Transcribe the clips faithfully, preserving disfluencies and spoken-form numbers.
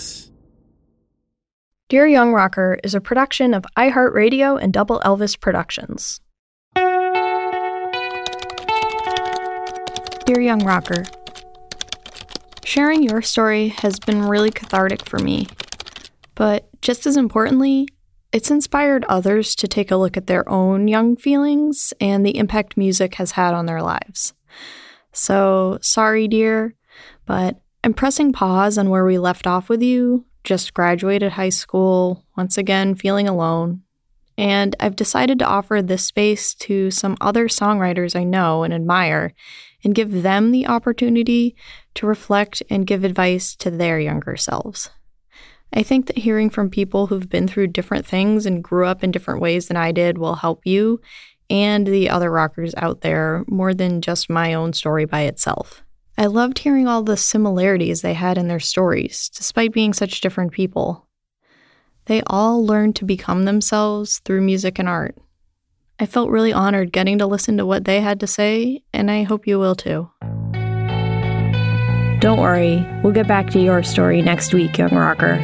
Yes. Dear Young Rocker is a production of iHeartRadio and Double Elvis Productions. Dear Young Rocker, sharing your story has been really cathartic for me, but just as importantly, it's inspired others to take a look at their own young feelings and the impact music has had on their lives. So, sorry, dear, but I'm pressing pause on where we left off with you, just graduated high school, once again feeling alone, and I've decided to offer this space to some other songwriters I know and admire and give them the opportunity to reflect and give advice to their younger selves. I think that hearing from people who've been through different things and grew up in different ways than I did will help you and the other rockers out there more than just my own story by itself. I loved hearing all the similarities they had in their stories, despite being such different people. They all learned to become themselves through music and art. I felt really honored getting to listen to what they had to say, and I hope you will too. Don't worry, we'll get back to your story next week, Young Rocker.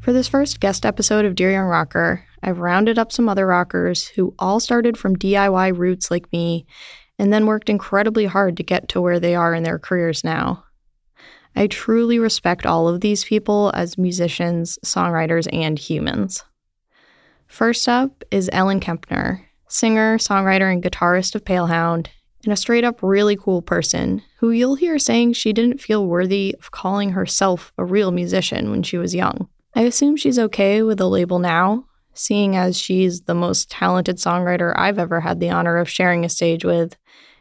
For this first guest episode of Dear Young Rocker, I've rounded up some other rockers who all started from D I Y roots like me and then worked incredibly hard to get to where they are in their careers now. I truly respect all of these people as musicians, songwriters, and humans. First up is Ellen Kempner, singer, songwriter, and guitarist of Palehound, and a straight-up really cool person who you'll hear saying she didn't feel worthy of calling herself a real musician when she was young. I assume she's okay with the label now, seeing as she's the most talented songwriter I've ever had the honor of sharing a stage with,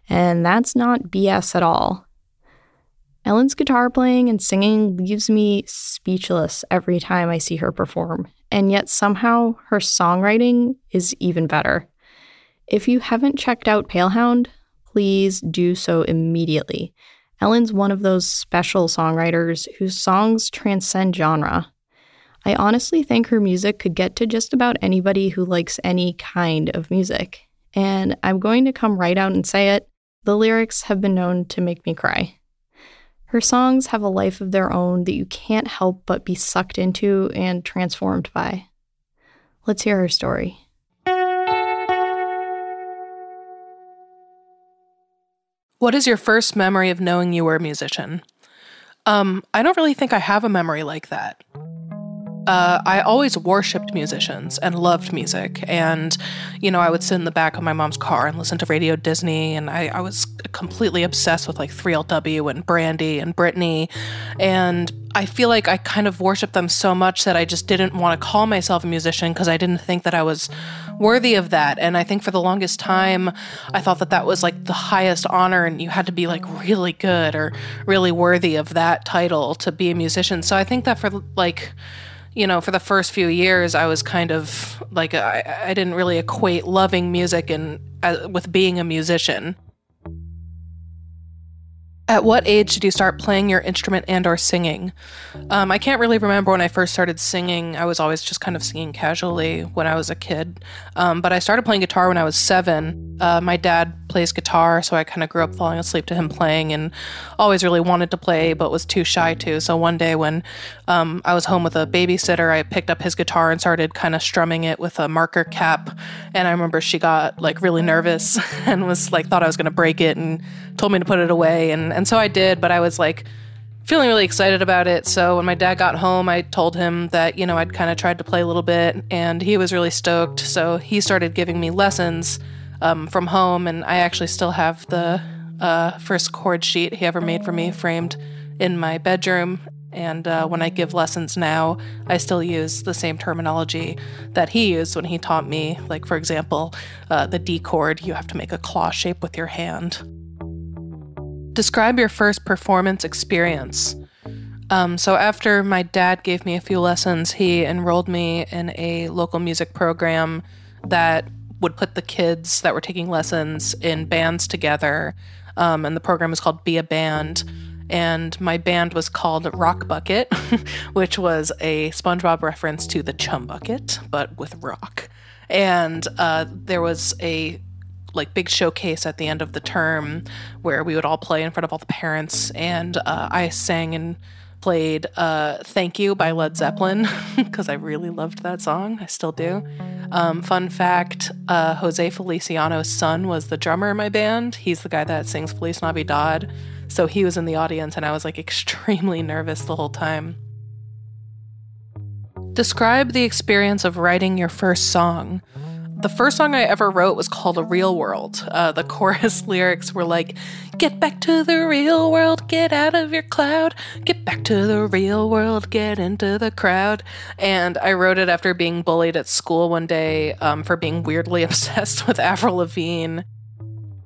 and that's not B S at all. Ellen's guitar playing and singing leaves me speechless every time I see her perform, and yet somehow her songwriting is even better. If you haven't checked out Palehound, please do so immediately. Ellen's one of those special songwriters whose songs transcend genre. I honestly think her music could get to just about anybody who likes any kind of music. And I'm going to come right out and say it, the lyrics have been known to make me cry. Her songs have a life of their own that you can't help but be sucked into and transformed by. Let's hear her story. What is your first memory of knowing you were a musician? Um, I don't really think I have a memory like that. Uh, I always worshipped musicians and loved music. And, you know, I would sit in the back of my mom's car and listen to Radio Disney. And I, I was completely obsessed with, like, three L W and Brandy and Britney. And I feel like I kind of worshipped them so much that I just didn't want to call myself a musician because I didn't think that I was worthy of that. And I think for the longest time, I thought that that was, like, the highest honor. And you had to be, like, really good or really worthy of that title to be a musician. So I think that for, like... You know, for the first few years, I was kind of like, I, I didn't really equate loving music and uh, with being a musician. At what age did you start playing your instrument and or singing? Um, I can't really remember when I first started singing. I was always just kind of singing casually when I was a kid. Um, but I started playing guitar when I was seven. Uh, my dad plays guitar, so I kind of grew up falling asleep to him playing and always really wanted to play, but was too shy to. So one day when um, I was home with a babysitter, I picked up his guitar and started kind of strumming it with a marker cap. And I remember she got like really nervous and was like, thought I was going to break it and told me to put it away. And, and so I did, but I was like feeling really excited about it. So when my dad got home, I told him that, you know, I'd kind of tried to play a little bit and he was really stoked. So he started giving me lessons Um, from home, and I actually still have the uh, first chord sheet he ever made for me framed in my bedroom. And uh, when I give lessons now, I still use the same terminology that he used when he taught me. Like, for example, uh, the D chord, you have to make a claw shape with your hand. Describe your first performance experience. Um, so after my dad gave me a few lessons, he enrolled me in a local music program that would put the kids that were taking lessons in bands together, um, and the program was called Be a Band. And my band was called Rock Bucket, which was a SpongeBob reference to the Chum Bucket, but with rock. And uh, there was a like big showcase at the end of the term where we would all play in front of all the parents. And uh, I sang and played uh, Thank You by Led Zeppelin because I really loved that song. I still do. Um, fun fact, uh, Jose Feliciano's son was the drummer in my band. He's the guy that sings Feliz Navidad. So he was in the audience, and I was like extremely nervous the whole time. Describe the experience of writing your first song. The first song I ever wrote was called A Real World. Uh, the chorus lyrics were like, get back to the real world, get out of your cloud. Get back to the real world, get into the crowd. And I wrote it after being bullied at school one day um, for being weirdly obsessed with Avril Lavigne.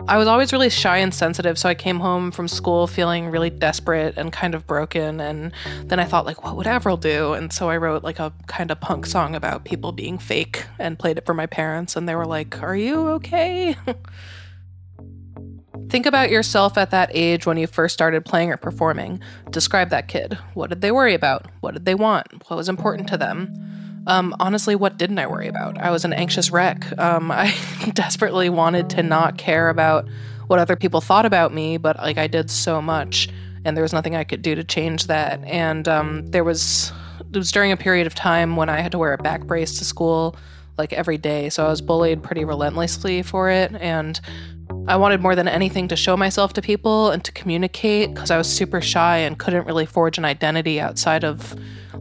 I was always really shy and sensitive, so I came home from school feeling really desperate and kind of broken. And then I thought, like, what would Avril do? And so I wrote, like, a kind of punk song about people being fake and played it for my parents. And they were like, are you okay? Think about yourself at that age when you first started playing or performing. Describe that kid. What did they worry about? What did they want? What was important to them? Um, honestly, what didn't I worry about? I was an anxious wreck. Um, I desperately wanted to not care about what other people thought about me, but like I did so much, and there was nothing I could do to change that. And um, there was, it was during a period of time when I had to wear a back brace to school, like every day. So I was bullied pretty relentlessly for it, and I wanted more than anything to show myself to people and to communicate because I was super shy and couldn't really forge an identity outside of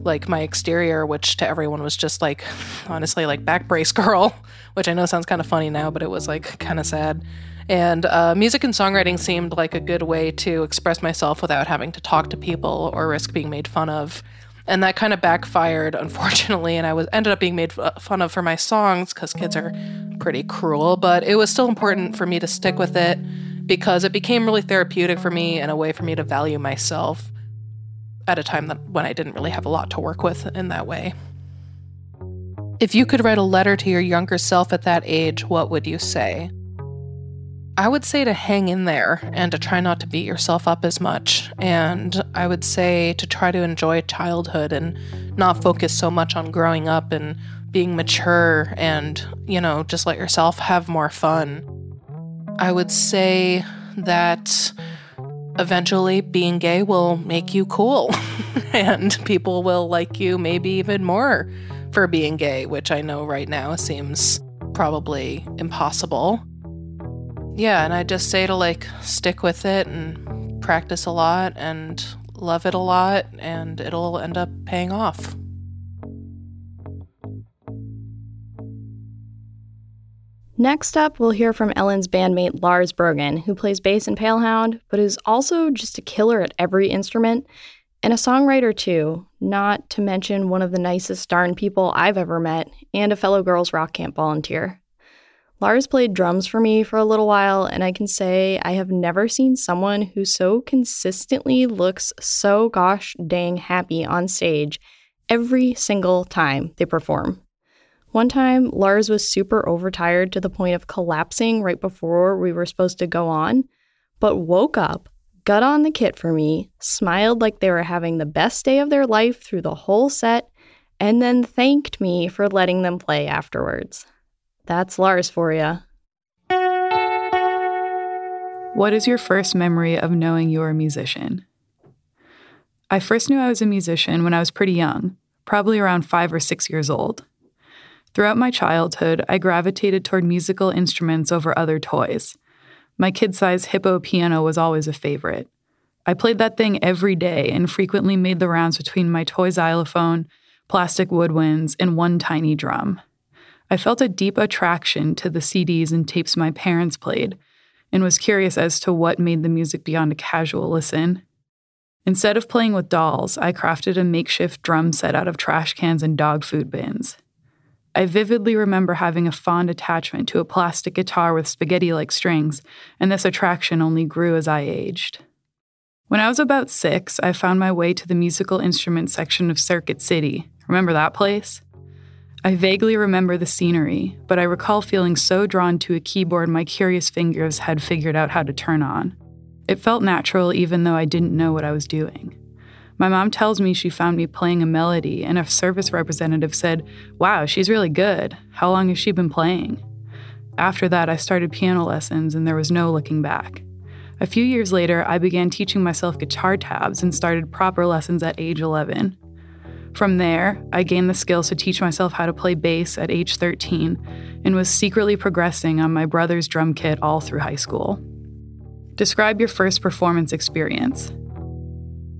like my exterior, which to everyone was just like, honestly, like back brace girl, which I know sounds kind of funny now, but it was like kind of sad. And uh, music and songwriting seemed like a good way to express myself without having to talk to people or risk being made fun of. And that kind of backfired, unfortunately, and I was ended up being made f- fun of for my songs because kids are pretty cruel, but it was still important for me to stick with it because it became really therapeutic for me and a way for me to value myself at a time that, when I didn't really have a lot to work with in that way. If you could write a letter to your younger self at that age, what would you say? I would say to hang in there and to try not to beat yourself up as much. And I would say to try to enjoy childhood and not focus so much on growing up and being mature and, you know, just let yourself have more fun. I would say that eventually being gay will make you cool and people will like you maybe even more for being gay, which I know right now seems probably impossible. Yeah, and I just say to, like, stick with it and practice a lot and love it a lot, and it'll end up paying off. Next up, we'll hear from Ellen's bandmate Larz Brogan, who plays bass in Palehound, but is also just a killer at every instrument, and a songwriter too, not to mention one of the nicest darn people I've ever met, and a fellow girls rock camp volunteer. Larz played drums for me for a little while, and I can say I have never seen someone who so consistently looks so gosh dang happy on stage every single time they perform. One time, Larz was super overtired to the point of collapsing right before we were supposed to go on, but woke up, got on the kit for me, smiled like they were having the best day of their life through the whole set, and then thanked me for letting them play afterwards. That's Larz for ya. What is your first memory of knowing you're a musician? I first knew I was a musician when I was pretty young, probably around five or six years old. Throughout my childhood, I gravitated toward musical instruments over other toys. My kid-sized hippo piano was always a favorite. I played that thing every day and frequently made the rounds between my toy xylophone, plastic woodwinds, and one tiny drum. I felt a deep attraction to the C Ds and tapes my parents played, and was curious as to what made the music beyond a casual listen. Instead of playing with dolls, I crafted a makeshift drum set out of trash cans and dog food bins. I vividly remember having a fond attachment to a plastic guitar with spaghetti-like strings, and this attraction only grew as I aged. When I was about six, I found my way to the musical instrument section of Circuit City. Remember that place? I vaguely remember the scenery, but I recall feeling so drawn to a keyboard my curious fingers had figured out how to turn on. It felt natural even though I didn't know what I was doing. My mom tells me she found me playing a melody, and a service representative said, "Wow, she's really good. How long has she been playing?" After that, I started piano lessons, and there was no looking back. A few years later, I began teaching myself guitar tabs and started proper lessons at age eleven. From there, I gained the skills to teach myself how to play bass at age thirteen and was secretly progressing on my brother's drum kit all through high school. Describe your first performance experience.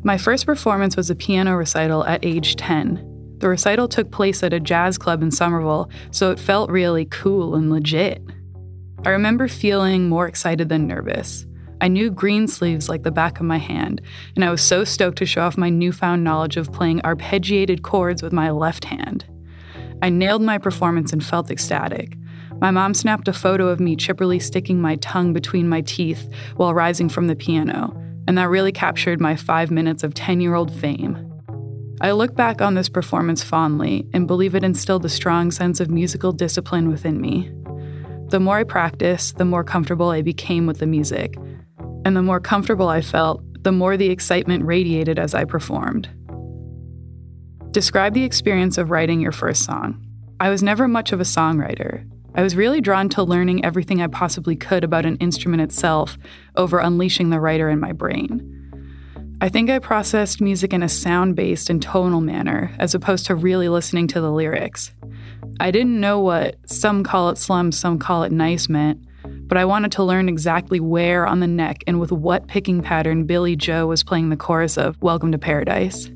My first performance was a piano recital at age ten. The recital took place at a jazz club in Somerville, so it felt really cool and legit. I remember feeling more excited than nervous. I knew Green Sleeves like the back of my hand, and I was so stoked to show off my newfound knowledge of playing arpeggiated chords with my left hand. I nailed my performance and felt ecstatic. My mom snapped a photo of me chipperly sticking my tongue between my teeth while rising from the piano, and that really captured my five minutes of ten-year-old fame. I look back on this performance fondly and believe it instilled a strong sense of musical discipline within me. The more I practiced, the more comfortable I became with the music. And the more comfortable I felt, the more the excitement radiated as I performed. Describe the experience of writing your first song. I was never much of a songwriter. I was really drawn to learning everything I possibly could about an instrument itself over unleashing the writer in my brain. I think I processed music in a sound-based and tonal manner, as opposed to really listening to the lyrics. I didn't know what some call it slum, some call it nice meant, but I wanted to learn exactly where on the neck and with what picking pattern Billy Joe was playing the chorus of Welcome to Paradise.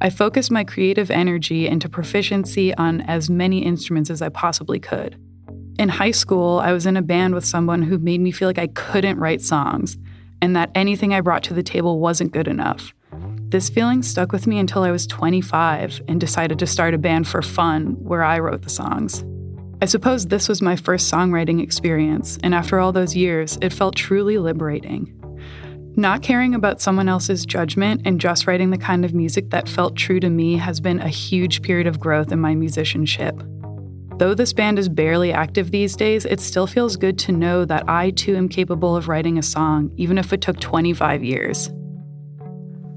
I focused my creative energy into proficiency on as many instruments as I possibly could. In high school, I was in a band with someone who made me feel like I couldn't write songs and that anything I brought to the table wasn't good enough. This feeling stuck with me until I was twenty-five and decided to start a band for fun where I wrote the songs. I suppose this was my first songwriting experience, and after all those years, it felt truly liberating. Not caring about someone else's judgment and just writing the kind of music that felt true to me has been a huge period of growth in my musicianship. Though this band is barely active these days, it still feels good to know that I too am capable of writing a song, even if it took twenty-five years.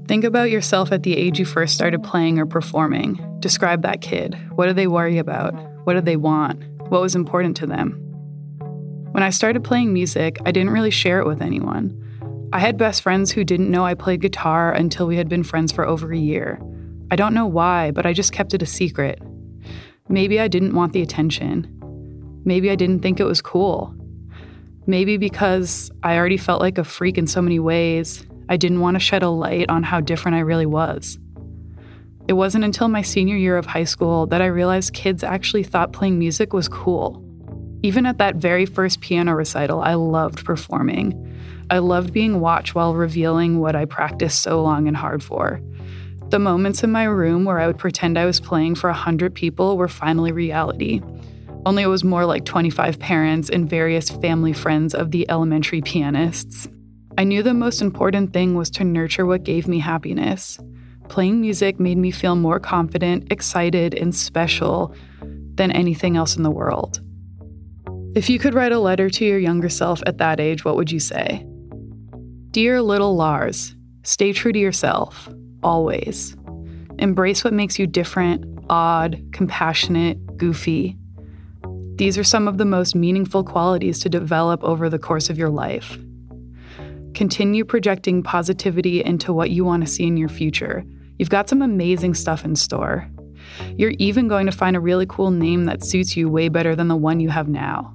Think about yourself at the age you first started playing or performing. Describe that kid. What do they worry about? What did they want? What was important to them? When I started playing music, I didn't really share it with anyone. I had best friends who didn't know I played guitar until we had been friends for over a year. I don't know why, but I just kept it a secret. Maybe I didn't want the attention. Maybe I didn't think it was cool. Maybe because I already felt like a freak in so many ways, I didn't want to shed a light on how different I really was. It wasn't until my senior year of high school that I realized kids actually thought playing music was cool. Even at that very first piano recital, I loved performing. I loved being watched while revealing what I practiced so long and hard for. The moments in my room where I would pretend I was playing for one hundred people were finally reality. Only it was more like twenty-five parents and various family friends of the elementary pianists. I knew the most important thing was to nurture what gave me happiness. Playing music made me feel more confident, excited, and special than anything else in the world. If you could write a letter to your younger self at that age, what would you say? Dear little Larz, stay true to yourself, always. Embrace what makes you different, odd, compassionate, goofy. These are some of the most meaningful qualities to develop over the course of your life. Continue projecting positivity into what you want to see in your future. You've got some amazing stuff in store. You're even going to find a really cool name that suits you way better than the one you have now.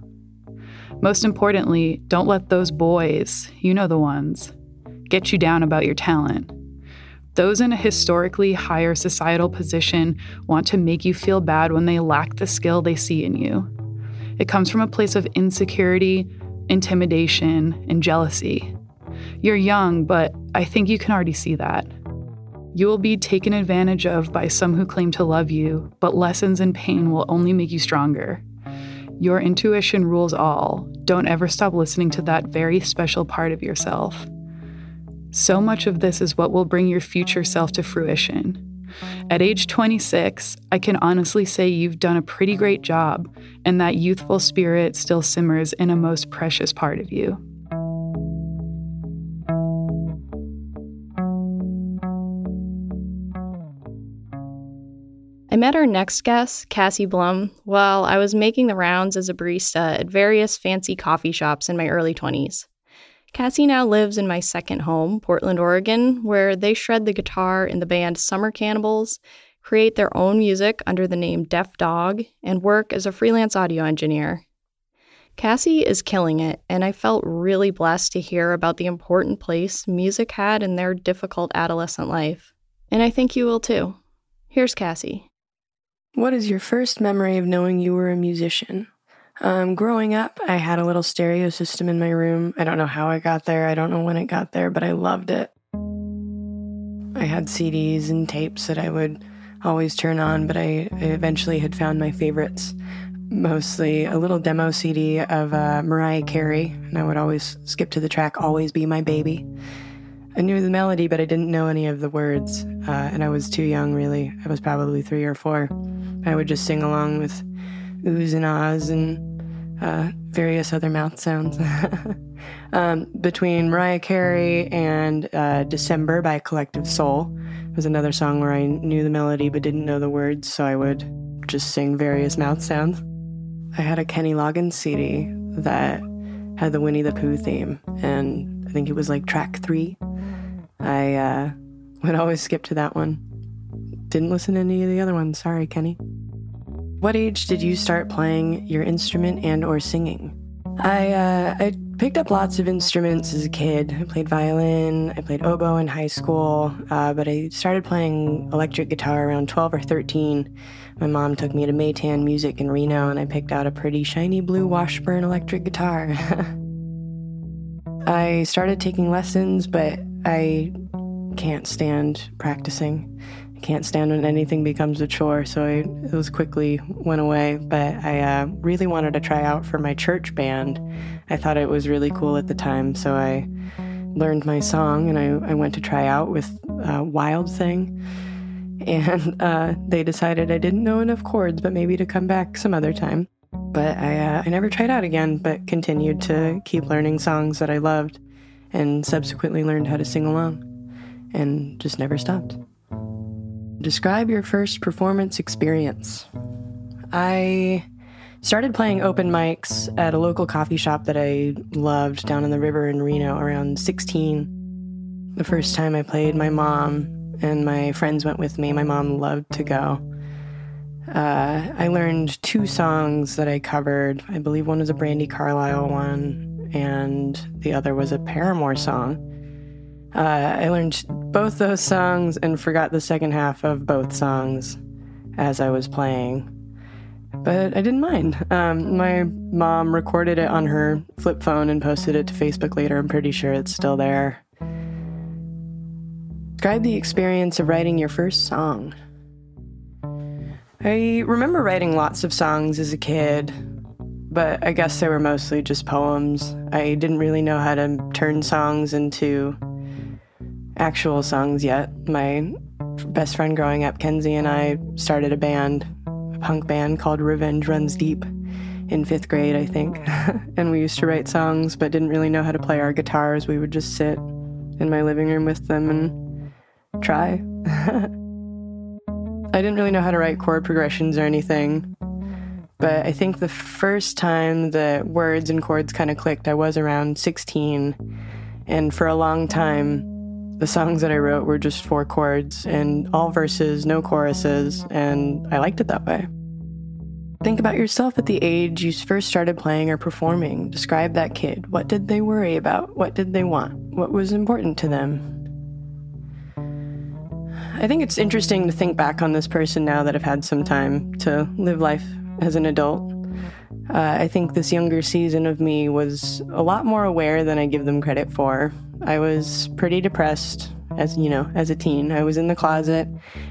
Most importantly, don't let those boys, you know the ones, get you down about your talent. Those in a historically higher societal position want to make you feel bad when they lack the skill they see in you. It comes from a place of insecurity, intimidation, and jealousy. You're young, but I think you can already see that. You will be taken advantage of by some who claim to love you, but lessons and pain will only make you stronger. Your intuition rules all. Don't ever stop listening to that very special part of yourself. So much of this is what will bring your future self to fruition. At age twenty-six, I can honestly say you've done a pretty great job, and that youthful spirit still simmers in a most precious part of you. I met our next guest, Cassi Blum, while I was making the rounds as a barista at various fancy coffee shops in my early twenties. Cassi now lives in my second home, Portland, Oregon, where they shred the guitar in the band Summer Cannibals, create their own music under the name Deaf Dog, and work as a freelance audio engineer. Cassi is killing it, and I felt really blessed to hear about the important place music had in their difficult adolescent life. And I think you will too. Here's Cassi. What is your first memory of knowing you were a musician? Um, growing up, I had a little stereo system in my room. I don't know how I got there. I don't know when it got there, but I loved it. I had C Ds and tapes that I would always turn on, but I eventually had found my favorites, mostly a little demo C D of uh, Mariah Carey, and I would always skip to the track, Always Be My Baby. I knew the melody, but I didn't know any of the words, uh, and I was too young, really. I was probably three or four. I would just sing along with oohs and ahs and uh, various other mouth sounds. um, between Mariah Carey and uh, December by Collective Soul was another song where I knew the melody but didn't know the words, so I would just sing various mouth sounds. I had a Kenny Loggins C D that had the Winnie the Pooh theme, and I think it was like track three. I uh, would always skip to that one. Didn't listen to any of the other ones. Sorry, Kenny. What age did you start playing your instrument and or singing? I uh, I picked up lots of instruments as a kid. I played violin, I played oboe in high school, uh, but I started playing electric guitar around twelve or thirteen. My mom took me to Maytan Music in Reno, and I picked out a pretty shiny blue Washburn electric guitar. I started taking lessons, but I can't stand practicing. Can't stand when anything becomes a chore, so I, it was quickly went away, but I uh, really wanted to try out for my church band. I thought it was really cool at the time, so I learned my song, and I, I went to try out with uh, Wild Thing, and uh, they decided I didn't know enough chords, but maybe to come back some other time. But I, uh, I never tried out again, but continued to keep learning songs that I loved, and subsequently learned how to sing along, and just never stopped. Describe your first performance experience. I started playing open mics at a local coffee shop that I loved down in the river in Reno around sixteen. The first time I played, my mom and my friends went with me. My mom loved to go. Uh, I learned two songs that I covered. I believe one was a Brandi Carlile one, and the other was a Paramore song. Uh, I learned both those songs and forgot the second half of both songs as I was playing. But I didn't mind. Um, my mom recorded it on her flip phone and posted it to Facebook later. I'm pretty sure it's still there. Describe the experience of writing your first song. I remember writing lots of songs as a kid, but I guess they were mostly just poems. I didn't really know how to turn songs into actual songs yet. My best friend growing up, Kenzie, and I started a band, a punk band called Revenge Runs Deep in fifth grade, I think. And we used to write songs, but didn't really know how to play our guitars. We would just sit in my living room with them and try. I didn't really know how to write chord progressions or anything, but I think the first time that words and chords kind of clicked, I was around sixteen, and for a long time, the songs that I wrote were just four chords and all verses, no choruses, and I liked it that way. Think about yourself at the age you first started playing or performing. Describe that kid. What did they worry about? What did they want? What was important to them? I think it's interesting to think back on this person now that I've had some time to live life as an adult. Uh, I think this younger season of me was a lot more aware than I give them credit for. I was pretty depressed, as you know, as a teen. I was in the closet,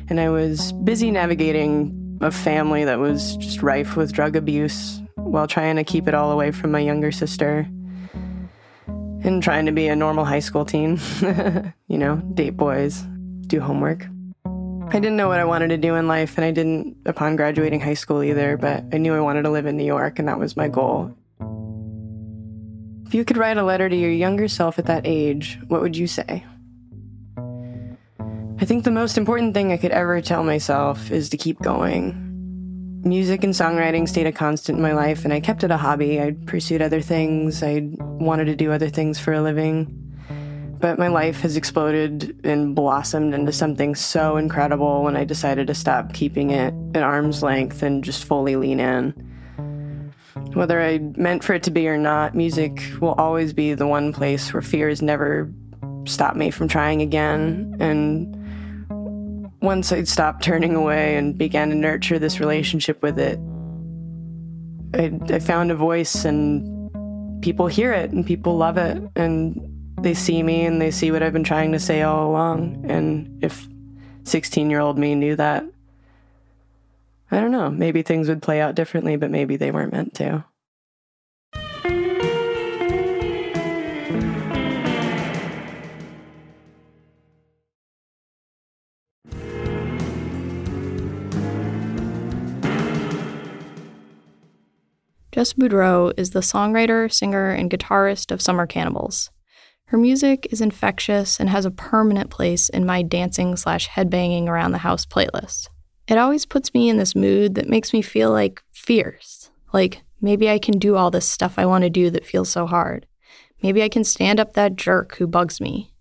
and I was busy navigating a family that was just rife with drug abuse while trying to keep it all away from my younger sister and trying to be a normal high school teen. You know, date boys, do homework. I didn't know what I wanted to do in life, and I didn't upon graduating high school either, but I knew I wanted to live in New York, and that was my goal. If you could write a letter to your younger self at that age, what would you say? I think the most important thing I could ever tell myself is to keep going. Music and songwriting stayed a constant in my life, and I kept it a hobby. I pursued other things. I wanted to do other things for a living. But my life has exploded and blossomed into something so incredible when I decided to stop keeping it at arm's length and just fully lean in. Whether I meant for it to be or not, music will always be the one place where fear has never stopped me from trying again. And once I stopped turning away and began to nurture this relationship with it, I, I found a voice, and people hear it and people love it, and they see me and they see what I've been trying to say all along. And if sixteen-year-old me knew that, I don't know, maybe things would play out differently, but maybe they weren't meant to. Jess Boudreau is the songwriter, singer, and guitarist of Summer Cannibals. Her music is infectious and has a permanent place in my dancing slash headbanging around the house playlist. It always puts me in this mood that makes me feel like fierce. Like, maybe I can do all this stuff I want to do that feels so hard. Maybe I can stand up that jerk who bugs me.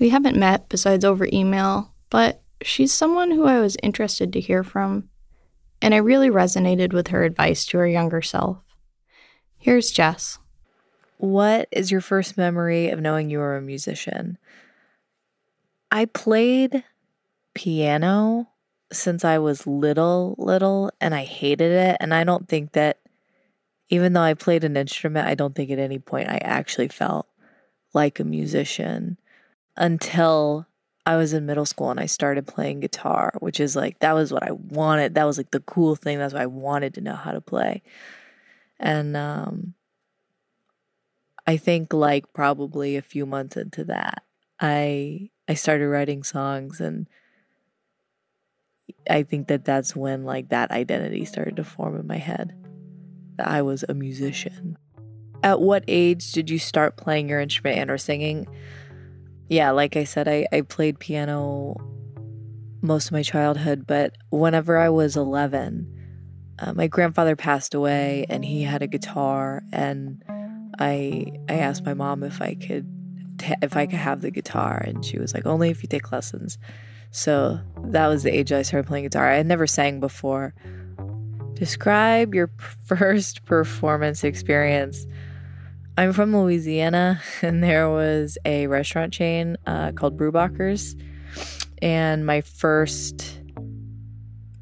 We haven't met besides over email, but she's someone who I was interested to hear from, and I really resonated with her advice to her younger self. Here's Jess. What is your first memory of knowing you were a musician? I played piano since I was little, little, and I hated it. And I don't think that, even though I played an instrument, I don't think at any point I actually felt like a musician until I was in middle school and I started playing guitar, which is like, that was what I wanted. That was like the cool thing. That's what I wanted to know how to play. And, um, I think like probably a few months into that, I I started writing songs, and I think that that's when like that identity started to form in my head, that I was a musician. At what age did you start playing your instrument and or singing? Yeah, like I said, I, I played piano most of my childhood, but whenever I was eleven, uh, my grandfather passed away and he had a guitar, and I I asked my mom if I could t- if I could have the guitar, and she was like, only if you take lessons. So that was the age I started playing guitar. I had never sang before. Describe your p- first performance experience. I'm from Louisiana, and there was a restaurant chain uh, called Brewbacher's, and my first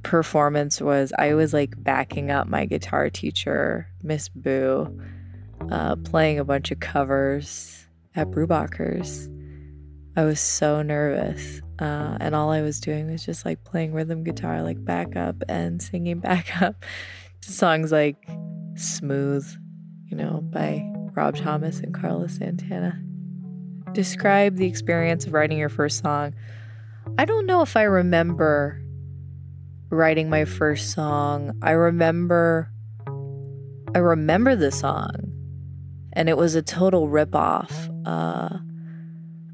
performance was I was like backing up my guitar teacher, Miss Boo, Uh, playing a bunch of covers at Brewbacher's. I was so nervous, uh, and all I was doing was just like playing rhythm guitar, like back up and singing back up to songs like Smooth, you know, by Rob Thomas and Carlos Santana. Describe the experience of writing your first song. I don't know if I remember writing my first song. I remember, I remember the song. And it was a total ripoff uh,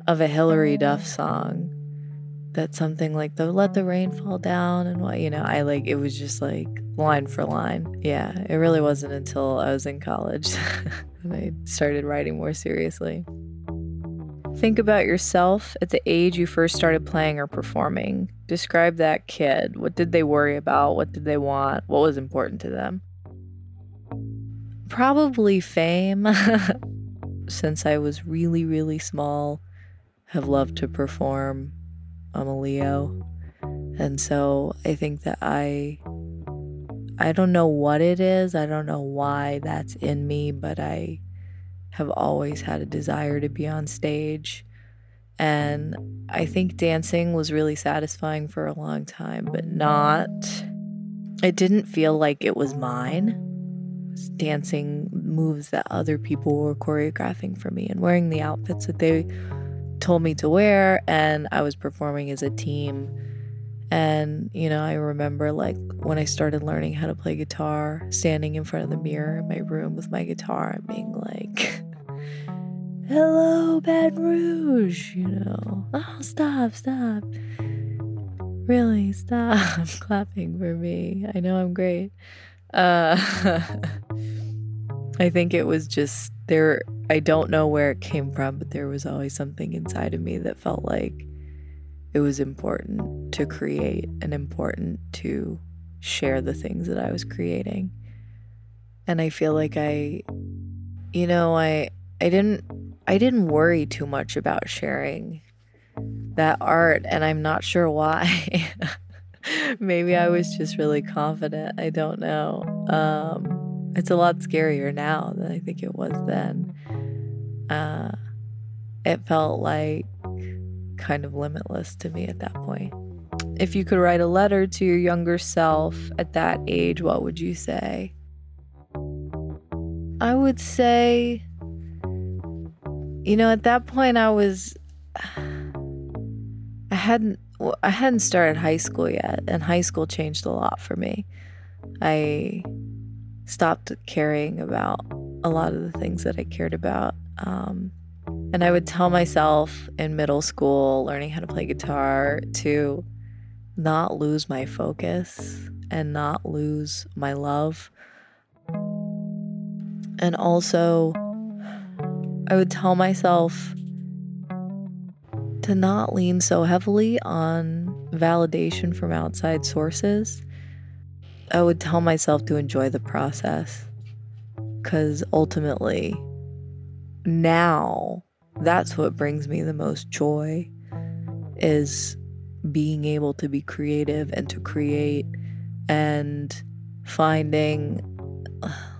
of a Hillary Duff song. That's something like the "Let the rain fall down" and what you know. I like it was just like line for line. Yeah, it really wasn't until I was in college and I started writing more seriously. Think about yourself at the age you first started playing or performing. Describe that kid. What did they worry about? What did they want? What was important to them? Probably fame. Since I was really, really small, have loved to perform. I'm a Leo. And so I think that I, I don't know what it is. I don't know why that's in me, but I have always had a desire to be on stage. And I think dancing was really satisfying for a long time, but not, it didn't feel like it was mine. Dancing moves that other people were choreographing for me and wearing the outfits that they told me to wear, and I was performing as a team, And, you know, I remember, like, when I started learning how to play guitar, standing in front of the mirror in my room with my guitar and being like, hello, Baton Rouge, you know. Oh, stop, stop. Really, stop clapping for me. I know I'm great. Uh, I think it was just there. I don't know where it came from, but there was always something inside of me that felt like it was important to create and important to share the things that I was creating. And I feel like I, you know, I I didn't I didn't worry too much about sharing that art, and I'm not sure why. Maybe I was just really confident. I don't know. Um, it's a lot scarier now than I think it was then. Uh, it felt like kind of limitless to me at that point. If you could write a letter to your younger self at that age, what would you say? I would say, you know, at that point I was, I hadn't, I hadn't started high school yet, and high school changed a lot for me. I stopped caring about a lot of the things that I cared about. Um, And I would tell myself in middle school, learning how to play guitar, to not lose my focus and not lose my love. And also, I would tell myself to not lean so heavily on validation from outside sources. I would tell myself to enjoy the process, because ultimately, now, that's what brings me the most joy, is being able to be creative and to create and finding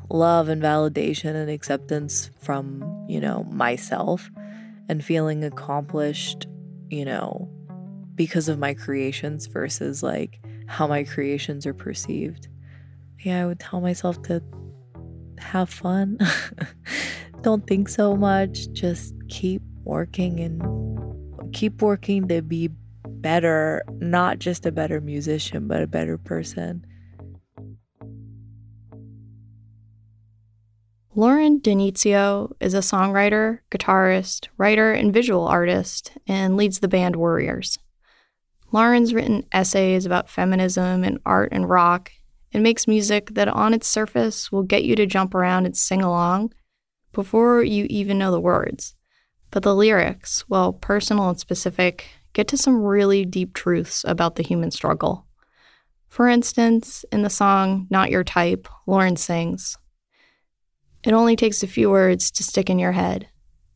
love and validation and acceptance from, you know, myself, and feeling accomplished, you know, because of my creations versus like how my creations are perceived. Yeah, I would tell myself to have fun. Don't think so much, just keep working and keep working to be better, not just a better musician, but a better person. Lauren D'Annunzio is a songwriter, guitarist, writer, and visual artist, and leads the band Worriers. Lauren's written essays about feminism and art and rock, and makes music that on its surface will get you to jump around and sing along before you even know the words. But the lyrics, while personal and specific, get to some really deep truths about the human struggle. For instance, in the song Not Your Type, Lauren sings, "It only takes a few words to stick in your head.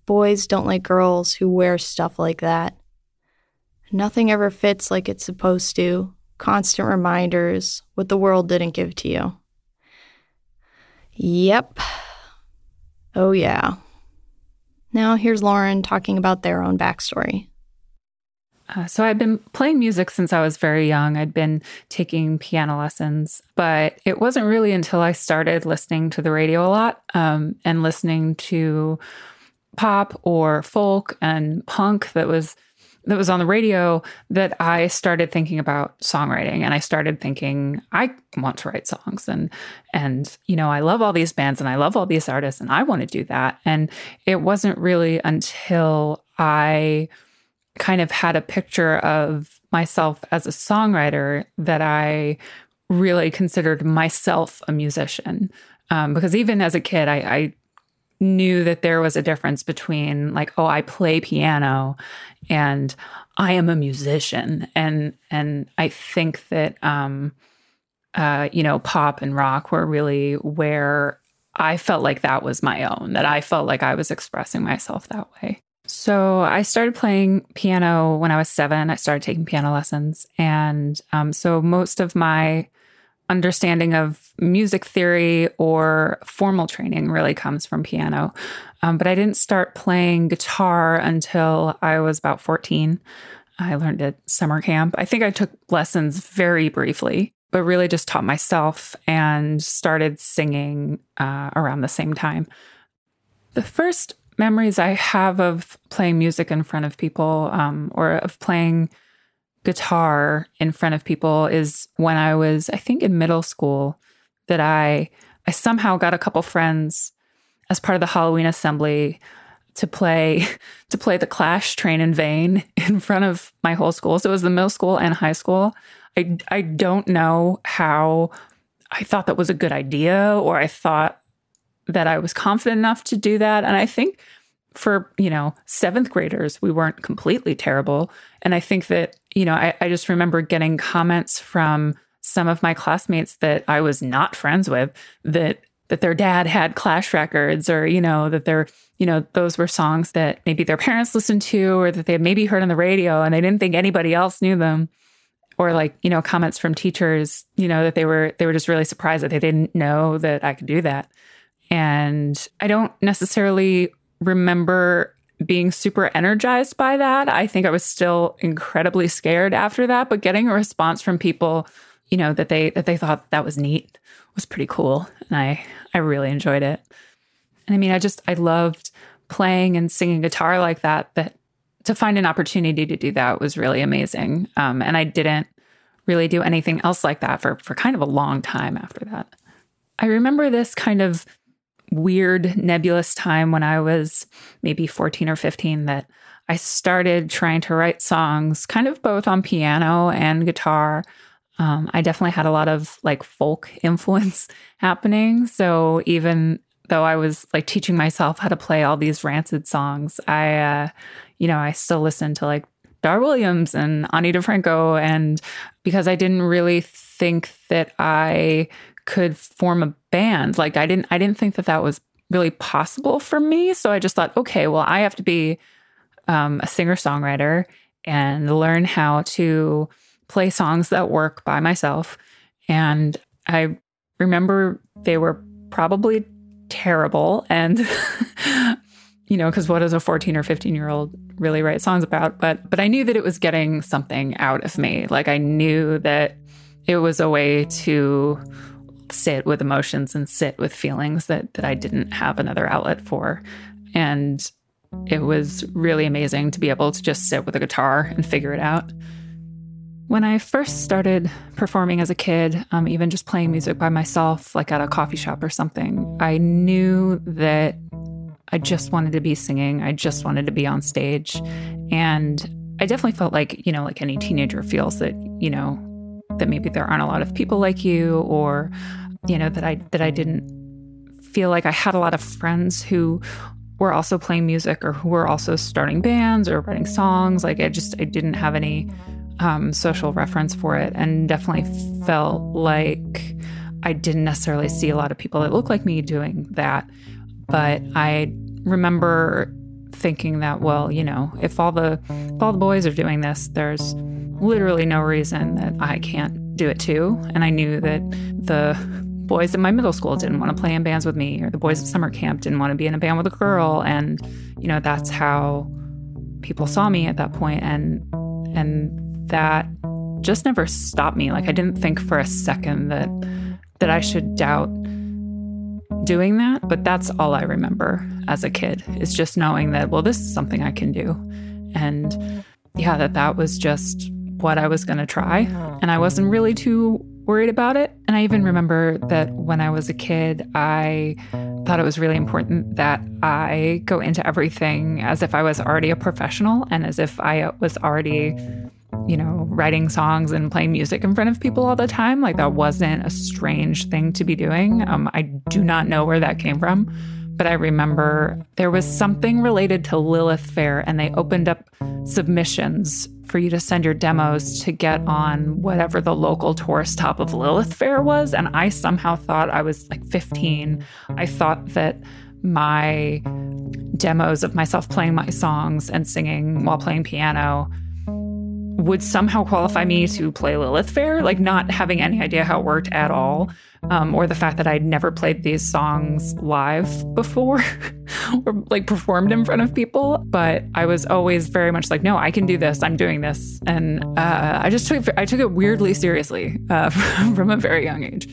Boys don't like girls who wear stuff like that. Nothing ever fits like it's supposed to. Constant reminders, what the world didn't give to you." Yep. Oh, yeah. Now here's Lauren talking about their own backstory. Uh, so I've been playing music since I was very young. I'd been taking piano lessons, but it wasn't really until I started listening to the radio a lot um, and listening to pop or folk and punk that was that was on the radio that I started thinking about songwriting. And I started thinking, I want to write songs. And, and you know, I love all these bands and I love all these artists and I want to do that. And it wasn't really until I kind of had a picture of myself as a songwriter that I really considered myself a musician. Um, because even as a kid, I, I knew that there was a difference between like, oh, I play piano and I am a musician. And and I think that, um, uh, you know, pop and rock were really where I felt like that was my own, that I felt like I was expressing myself that way. So I started playing piano when I was seven. I started taking piano lessons. And um, so most of my understanding of music theory or formal training really comes from piano. Um, but I didn't start playing guitar until I was about fourteen. I learned at summer camp. I think I took lessons very briefly, but really just taught myself and started singing uh, around the same time. The first memories I have of playing music in front of people um, or of playing guitar in front of people is when I was, I think, in middle school, that I I somehow got a couple friends as part of the Halloween assembly to play to play the Clash Train in Vain in front of my whole school. So it was the middle school and high school. I, I don't know how I thought that was a good idea, or I thought that I was confident enough to do that. And I think for, you know, seventh graders, we weren't completely terrible. And I think that, you know, I, I just remember getting comments from some of my classmates that I was not friends with, that that their dad had Clash records, or, you know, that their, you know, those were songs that maybe their parents listened to, or that they had maybe heard on the radio and they didn't think anybody else knew them. Or, like, you know, comments from teachers, you know, that they were they were just really surprised that they didn't know that I could do that. And I don't necessarily remember being super energized by that. I think I was still incredibly scared after that, but getting a response from people, you know, that they that they thought that was neat was pretty cool. And I, I really enjoyed it. And I mean, I just, I loved playing and singing guitar like that, that to find an opportunity to do that was really amazing. Um, and I didn't really do anything else like that for, for kind of a long time after that. I remember this kind of weird, nebulous time when I was maybe fourteen or fifteen that I started trying to write songs kind of both on piano and guitar. Um, I definitely had a lot of like folk influence happening. So even though I was like teaching myself how to play all these Rancid songs, I, uh, you know, I still listened to like Dar Williams and Ani DeFranco. And because I didn't really think that I could form a band, like I didn't, I didn't think that that was really possible for me. So I just thought, okay, well, I have to be um, a singer-songwriter and learn how to play songs that work by myself. And I remember they were probably terrible. And, you know, because what does a fourteen or fifteen year old really write songs about? But, but I knew that it was getting something out of me. Like I knew that it was a way to sit with emotions and sit with feelings that, that I didn't have another outlet for. And it was really amazing to be able to just sit with a guitar and figure it out. When I first started performing as a kid, um, even just playing music by myself, like at a coffee shop or something, I knew that I just wanted to be singing. I just wanted to be on stage. And I definitely felt like, you know, like any teenager feels that, you know, that maybe there aren't a lot of people like you, or, you know, that I that I didn't feel like I had a lot of friends who were also playing music, or who were also starting bands or writing songs. Like I just, I didn't have any Um, social reference for it, and definitely felt like I didn't necessarily see a lot of people that looked like me doing that. But I remember thinking that, well, you know, if all the if all the boys are doing this, there's literally no reason that I can't do it too. And I knew that the boys in my middle school didn't want to play in bands with me, or the boys at summer camp didn't want to be in a band with a girl. And, you know, that's how people saw me at that point. And and that just never stopped me. Like I didn't think for a second that that I should doubt doing that, but that's all I remember as a kid, is just knowing that, well, this is something I can do. And yeah, that that was just what I was going to try, and I wasn't really too worried about it. And I even remember that when I was a kid, I thought it was really important that I go into everything as if I was already a professional, and as if I was already, you know, writing songs and playing music in front of people all the time. Like that wasn't a strange thing to be doing. Um, I do not know where that came from, but I remember there was something related to Lilith Fair, and they opened up submissions for you to send your demos to get on whatever the local tourist top of Lilith Fair was. And I somehow thought I was like fifteen. I thought that my demos of myself playing my songs and singing while playing piano would somehow qualify me to play Lilith Fair, like not having any idea how it worked at all, um, or the fact that I'd never played these songs live before or like performed in front of people. But I was always very much like, no, I can do this. I'm doing this. And uh, I just took I took it weirdly seriously uh, from a very young age.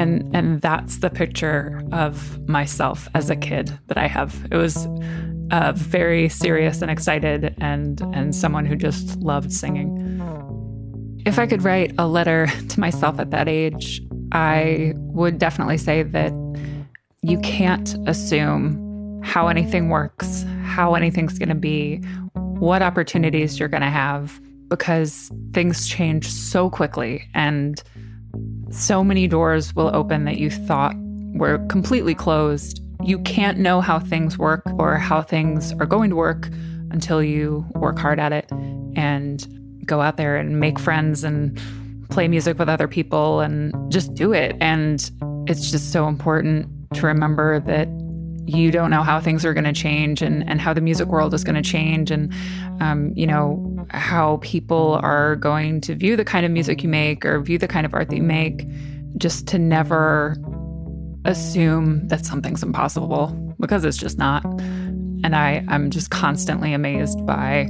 And and that's the picture of myself as a kid that I have. It was Uh, very serious and excited, and and someone who just loved singing. If I could write a letter to myself at that age, I would definitely say that you can't assume how anything works, how anything's going to be, what opportunities you're going to have, because things change so quickly and so many doors will open that you thought were completely closed. You can't know how things work or how things are going to work until you work hard at it and go out there and make friends and play music with other people and just do it. And it's just so important to remember that you don't know how things are going to change and, and how the music world is going to change and, um, you know, how people are going to view the kind of music you make or view the kind of art that you make, just to never assume that something's impossible, because it's just not. And I, I'm just constantly amazed by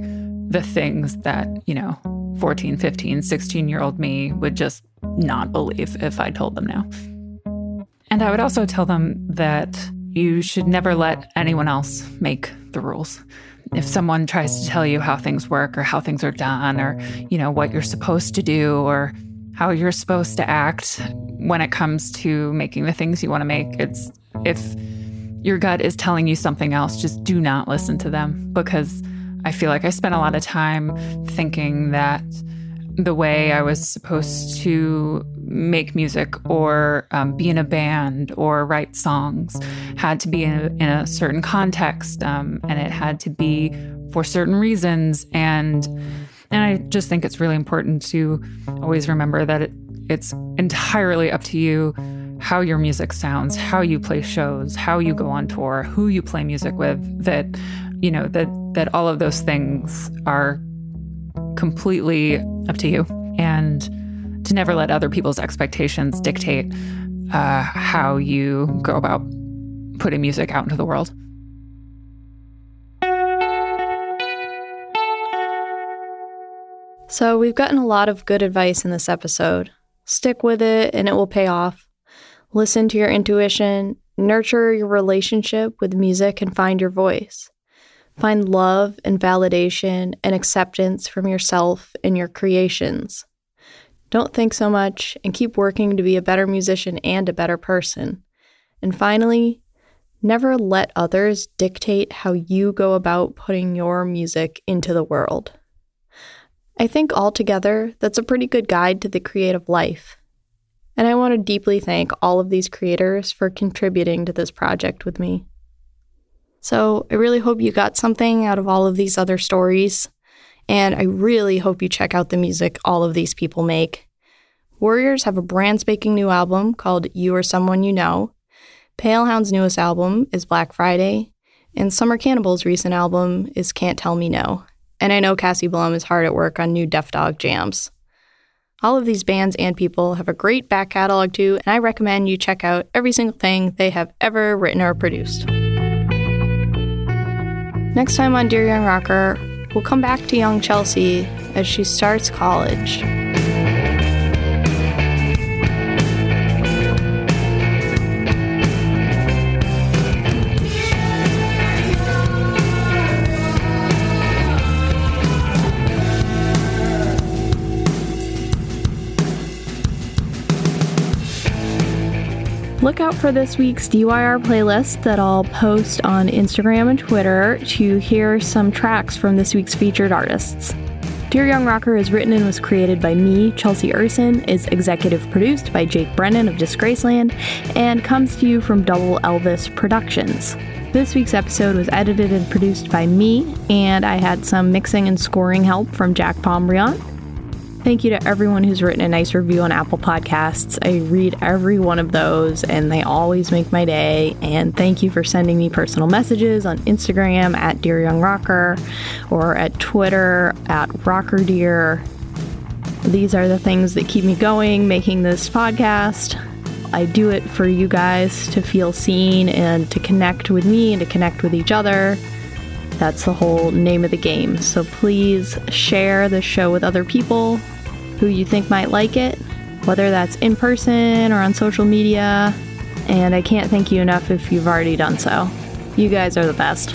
the things that, you know, fourteen, fifteen, sixteen-year-old me would just not believe if I told them now. And I would also tell them that you should never let anyone else make the rules. If someone tries to tell you how things work or how things are done or, you know, what you're supposed to do or how you're supposed to act when it comes to making the things you want to make, it's if your gut is telling you something else, just do not listen to them, because I feel like I spent a lot of time thinking that the way I was supposed to make music or um, be in a band or write songs had to be in a, in a certain context, um, and it had to be for certain reasons. And and I just think it's really important to always remember that it, it's entirely up to you how your music sounds, how you play shows, how you go on tour, who you play music with, that, you know, that that all of those things are completely up to you, and to never let other people's expectations dictate uh, how you go about putting music out into the world. So we've gotten a lot of good advice in this episode. Stick with it and it will pay off. Listen to your intuition, nurture your relationship with music, and find your voice. Find love and validation and acceptance from yourself and your creations. Don't think so much and keep working to be a better musician and a better person. And finally, never let others dictate how you go about putting your music into the world. I think altogether, that's a pretty good guide to the creative life. And I want to deeply thank all of these creators for contributing to this project with me. So I really hope you got something out of all of these other stories, and I really hope you check out the music all of these people make. Worriers have a brand spanking new album called You Are Someone You Know. Palehound's newest album is Black Friday, and Summer Cannibals' recent album is Can't Tell Me No. And I know Cassi Blum is hard at work on new Deaf Dog jams. All of these bands and people have a great back catalog too, and I recommend you check out every single thing they have ever written or produced. Next time on Dear Young Rocker, we'll come back to young Chelsea as she starts college. Look out for this week's D Y R playlist that I'll post on Instagram and Twitter to hear some tracks from this week's featured artists. Dear Young Rocker is written and was created by me, Chelsea Erson, is executive produced by Jake Brennan of Disgraceland, and comes to you from Double Elvis Productions. This week's episode was edited and produced by me, and I had some mixing and scoring help from Jack Pombriant. Thank you to everyone who's written a nice review on Apple Podcasts. I read every one of those, and they always make my day. And thank you for sending me personal messages on Instagram at Dear Young Rocker or at Twitter at Rocker Dear. These are the things that keep me going, making this podcast. I do it for you guys to feel seen and to connect with me and to connect with each other. That's the whole name of the game. So please share the show with other people who you think might like it, whether that's in person or on social media. And I can't thank you enough if you've already done so. You guys are the best.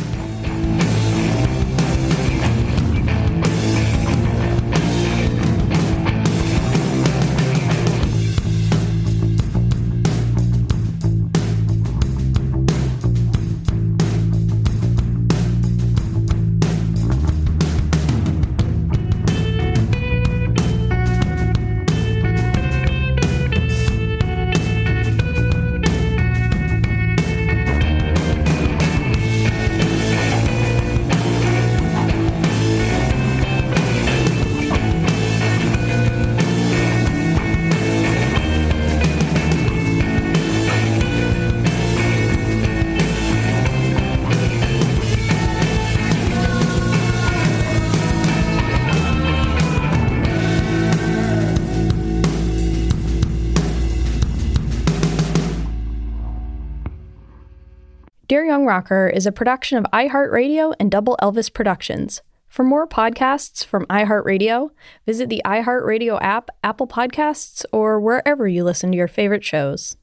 Dear Young Rocker is a production of iHeartRadio and Double Elvis Productions. For more podcasts from iHeartRadio, visit the iHeartRadio app, Apple Podcasts, or wherever you listen to your favorite shows.